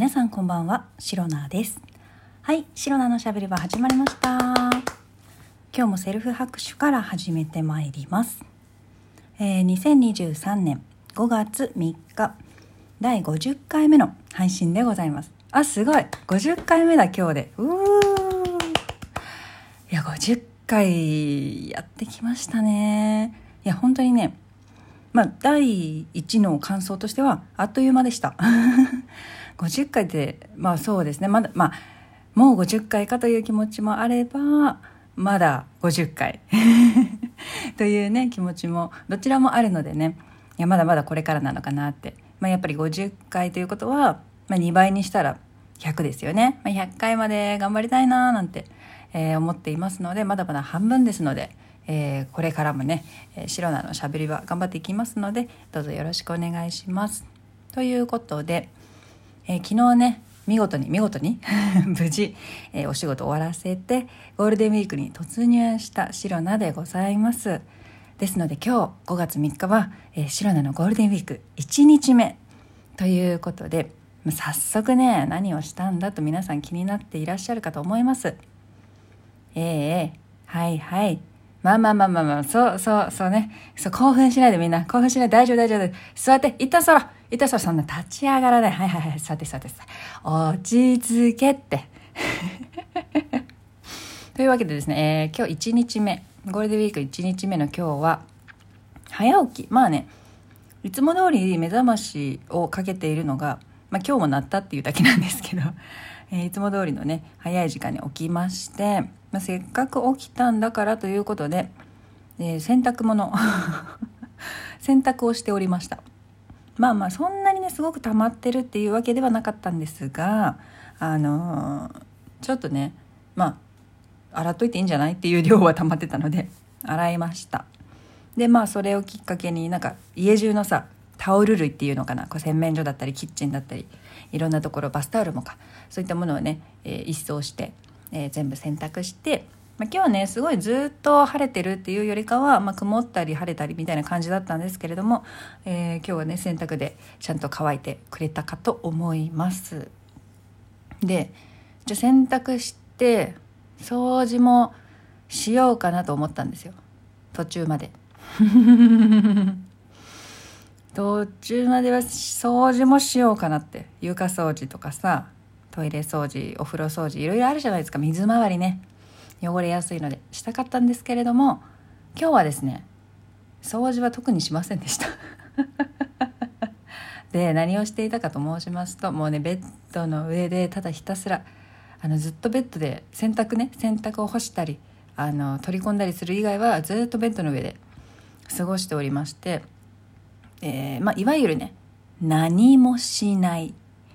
皆さんこんばんは、シロナです。はい、シロナのしゃべり場始まりました。今日もセルフ拍手から始めてまいります。2023年5月3日第50回目の配信でございます。あ、すごい、50回目だ今日で。いや、50回やってきましたね。いや本当にね、第1の感想としてはあっという間でした50回ってそうですね、もう50回かという気持ちもあれば、まだ50回というね気持ちもどちらもあるのでね、いやまだまだこれからなのかなって、やっぱり50回ということは、2倍にしたら100ですよね。100回まで頑張りたいななんて、思っていますので、まだまだ半分ですので、これからもね、シロナのしゃべり場頑張っていきますので、どうぞよろしくお願いします。ということで、昨日ね見事に無事、お仕事終わらせてゴールデンウィークに突入したシロナでございます。ですので今日5月3日は、シロナのゴールデンウィーク1日目ということで、早速ね何をしたんだと皆さん気になっていらっしゃるかと思います。はいはい、そうね、興奮しないで、みんな興奮しないで、大丈夫、座って、一旦座ろう、そんな立ち上がらない、はい、座って落ち着けってというわけでですね、今日1日目ゴールデンウィーク1日目の今日は早起き、いつも通り目覚ましをかけているのが、今日も鳴ったっていうだけなんですけどいつも通りのね早い時間に起きまして、せっかく起きたんだからということで、洗濯をしておりました。そんなにねすごく溜まってるっていうわけではなかったんですが、ちょっとね洗っといていいんじゃないっていう量は溜まってたので洗いました。でそれをきっかけに家中のタオル類っていうのかな、洗面所だったりキッチンだったりいろんなところ、バスタオルもか、そういったものをね、一掃して、全部洗濯して、今日はねすごいずっと晴れてるっていうよりかは、曇ったり晴れたりみたいな感じだったんですけれども、今日はね洗濯でちゃんと乾いてくれたかと思います。で洗濯して掃除もしようかなと思ったんですよ、途中まで途中までは掃除もしようかなって、床掃除とかトイレ掃除、お風呂掃除、いろいろあるじゃないですか。水回りね汚れやすいのでしたかったんですけれども、今日はですね掃除は特にしませんでしたで何をしていたかと申しますと、ベッドの上でただひたすらずっとベッドで洗濯を干したり取り込んだりする以外はずっとベッドの上で過ごしておりまして、いわゆるね何もしない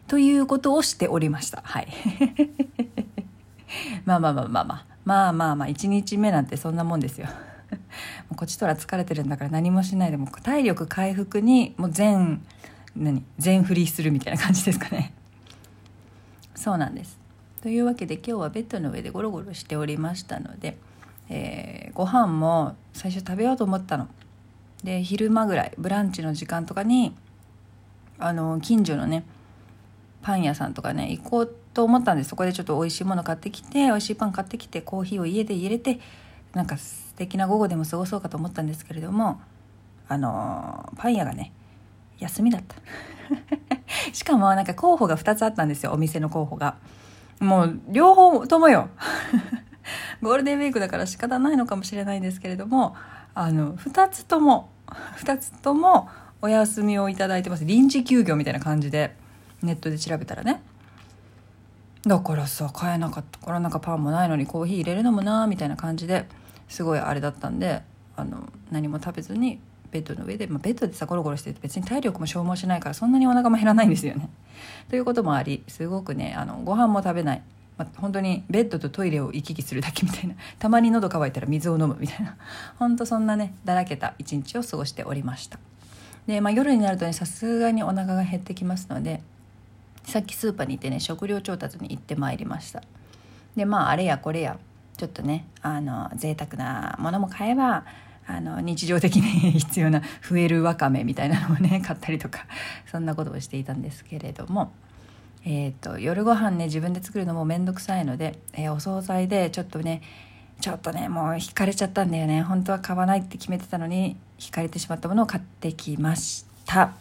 ということをしておりました。はい1日目なんてそんなもんですよこっちとら疲れてるんだから何もしないで、もう体力回復に全振りするみたいな感じですかねそうなんです。というわけで今日はベッドの上でゴロゴロしておりましたので、ご飯も最初食べようと思ったので、昼間ぐらいブランチの時間とかに近所のねパン屋さんとかね行こうと思ったんです。そこでちょっと美味しいもの買ってきて、美味しいパン買ってきて、コーヒーを家で入れて素敵な午後でも過ごそうかと思ったんですけれども、パン屋がね休みだったしかも候補が2つあったんですよ、お店の候補が。もう両方ともよゴールデンウィークだから仕方ないのかもしれないんですけれども、2つともお休みをいただいてます。臨時休業みたいな感じでネットで調べたらね、だから買えなかったから、パンもないのにコーヒー入れるのもなみたいな感じですごいあれだったんで、何も食べずにベッドの上で、ベッドでゴロゴロしてて別に体力も消耗しないからそんなにお腹も減らないんですよねということもあり、すごくねご飯も食べない、本当にベッドとトイレを行き来するだけみたいな、たまに喉乾いたら水を飲むみたいな、本当そんなねだらけた一日を過ごしておりました。で、夜になるとねさすがにお腹が減ってきますので、さっきスーパーに行ってね食料調達に行ってまいりました。であれやこれやちょっとね贅沢なものも買えば、日常的に必要な増えるわかめみたいなのをね買ったりとか、そんなことをしていたんですけれども、夜ご飯ね自分で作るのもめんどくさいので、お惣菜でちょっとねもう惹かれちゃったんだよね。本当は買わないって決めてたのに惹かれてしまったものを買ってきました。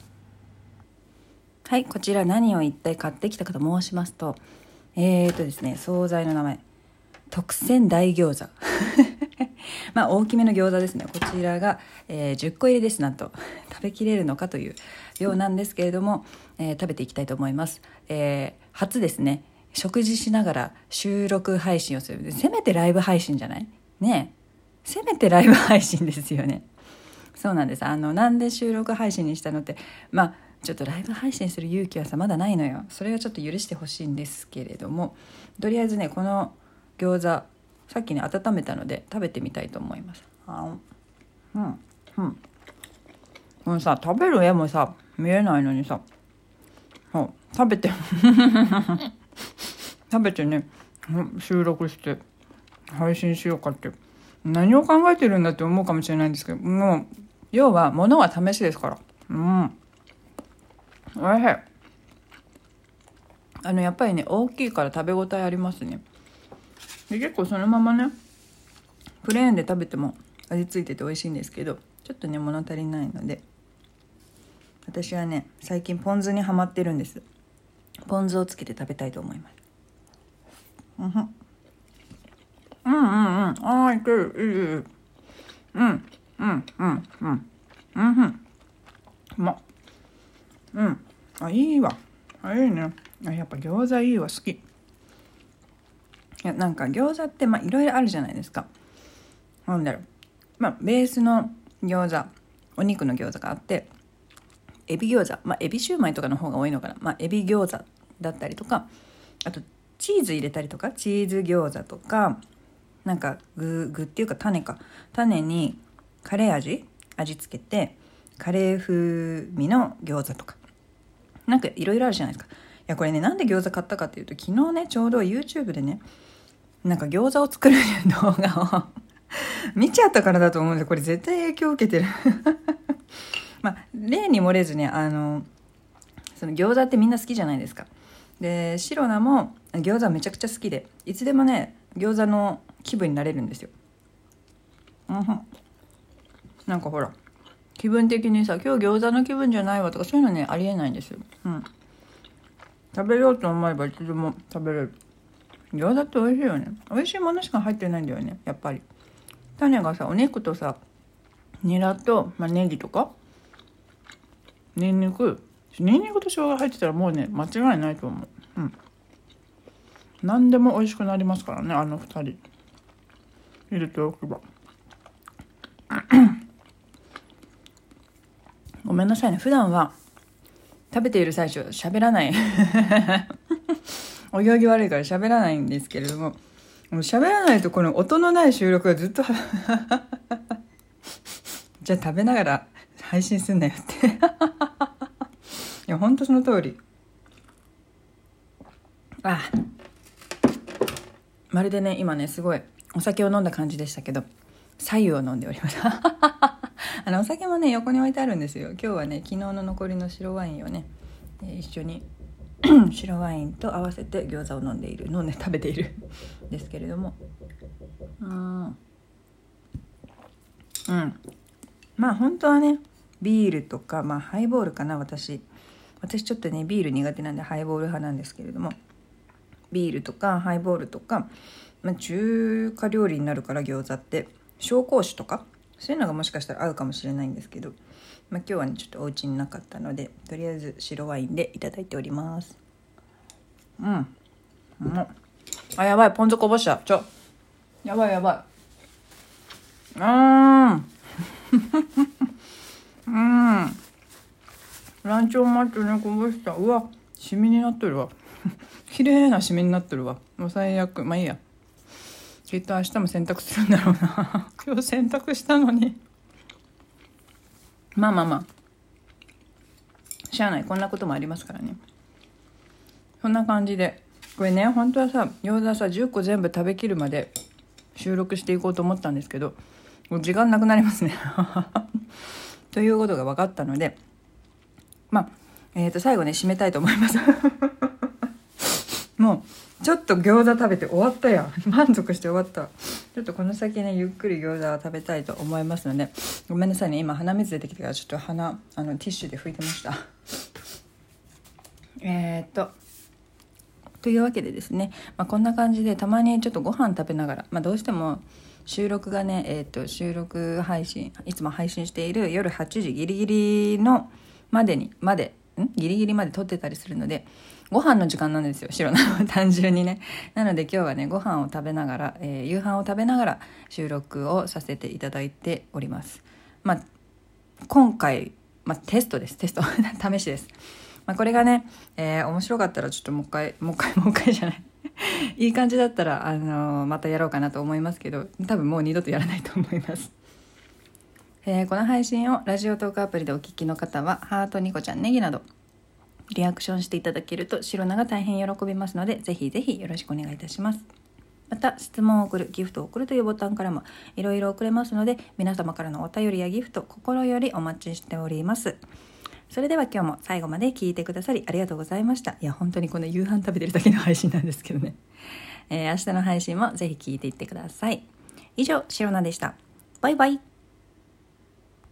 はい、こちら何を一体買ってきたかと申しますとですね、惣菜の名前特選大餃子まあ大きめの餃子ですね。こちらが、10個入りです。なんと食べきれるのかという量なんですけれども、食べていきたいと思います。初ですね、食事しながら収録配信をする。せめてライブ配信じゃないねえ、せめてライブ配信ですよね。そうなんです。なんで収録配信にしたのって、まあちょっとライブ配信する勇気はさまだないのよ。それはちょっと許してほしいんですけれども、とりあえずねこの餃子さっきね温めたので食べてみたいと思います。このさ食べる絵もさ見えないのにさ、食べて食べてね収録して配信しようかって何を考えてるんだって思うかもしれないんですけど、もう要は物は試しですから。おいしい。やっぱりね大きいから食べ応えありますね。で結構そのままねプレーンで食べても味付いてて美味しいんですけど、ちょっとね物足りないので、私はね最近ポン酢にハマってるんです。ポン酢をつけて食べたいと思います。いける、いい。いいわ。いいね。やっぱ餃子いいわ、好き。いやなんか餃子っていろいろあるじゃないですか。なんだろう、ベースの餃子、お肉の餃子があって、エビ餃子、エビシューマイとかの方が多いのかな。エビ餃子だったりとか、あとチーズ入れたりとかチーズ餃子とか、なんか具っていうか種にカレー味付けてカレー風味の餃子とか、なんかいろいろあるじゃないですか。いやこれねなんで餃子買ったかっていうと、昨日ねちょうど YouTube でねなんか餃子を作る動画を見ちゃったからだと思うんで、これ絶対影響を受けてる例に漏れずね、その餃子ってみんな好きじゃないですか。でシロナも餃子めちゃくちゃ好きで、いつでもね餃子の気分になれるんですよ。なんかほら気分的にさ今日餃子の気分じゃないわとか、そういうのねありえないんですよ。食べようと思えばいつでも食べれる。餃子って美味しいよね。美味しいものしか入ってないんだよね。やっぱり種がさお肉とさニラと、ネギとかニンニクと生姜入ってたらもうね間違いないと思う。何でも美味しくなりますからね、あの2人入れておけばごめんなさいね、普段は食べている最中喋らないお行儀悪いから喋らないんですけれども、喋らないとこの音のない収録がずっとじゃあ食べながら配信すんなよっていやほんとその通り。まるでね今ねすごいお酒を飲んだ感じでしたけど、白湯を飲んでおりますお酒もね横に置いてあるんですよ。今日はね昨日の残りの白ワインをね一緒に白ワインと合わせて餃子を食べているですけれども、本当はねビールとか、ハイボールかな。私ちょっとねビール苦手なんでハイボール派なんですけれども、ビールとかハイボールとか、中華料理になるから餃子って紹興酒とかそういうのがもしかしたら合うかもしれないんですけど、今日はねちょっとお家になかったのでとりあえず白ワインでいただいております。やばい、ポン酢こぼした。やばい ランチョンマットねこぼした。うわシミになってるわ綺麗なシミになってるわ。もう最悪。いいや、きっと明日も洗濯するんだろうな今日洗濯したのにしゃあない、こんなこともありますからね。そんな感じでこれね本当はさ餃子さ10個全部食べきるまで収録していこうと思ったんですけど、もう時間なくなりますねということが分かったので、最後ね締めたいと思いますちょっと餃子食べて終わったやん。満足して終わった。ちょっとこの先ね、ゆっくり餃子は食べたいと思いますので、ごめんなさいね、今鼻水出てきたからちょっと鼻ティッシュで拭いてました。というわけでですね、こんな感じでたまにちょっとご飯食べながら、どうしても収録がね、収録配信、いつも配信している夜8時ギリギリのギリギリまで撮ってたりするので、ご飯の時間なんですよ、白菜は。単純にね。なので今日はね、ご飯を食べながら、夕飯を食べながら収録をさせていただいております。今回、テストです。テスト。試しです。これがね、面白かったらちょっともう一回じゃない。いい感じだったら、またやろうかなと思いますけど、多分もう二度とやらないと思います。この配信をラジオトークアプリでお聞きの方は、ハート、ニコちゃん、ネギなどリアクションしていただけると白菜が大変喜びますので、ぜひぜひよろしくお願いいたします。また、質問を送る、ギフトを送るというボタンからもいろいろ送れますので、皆様からのお便りやギフト、心よりお待ちしております。それでは今日も最後まで聞いてくださりありがとうございました。いや、本当にこの夕飯食べてるだけの配信なんですけどね、明日の配信もぜひ聞いていってください。以上、白菜でした。バイバイ。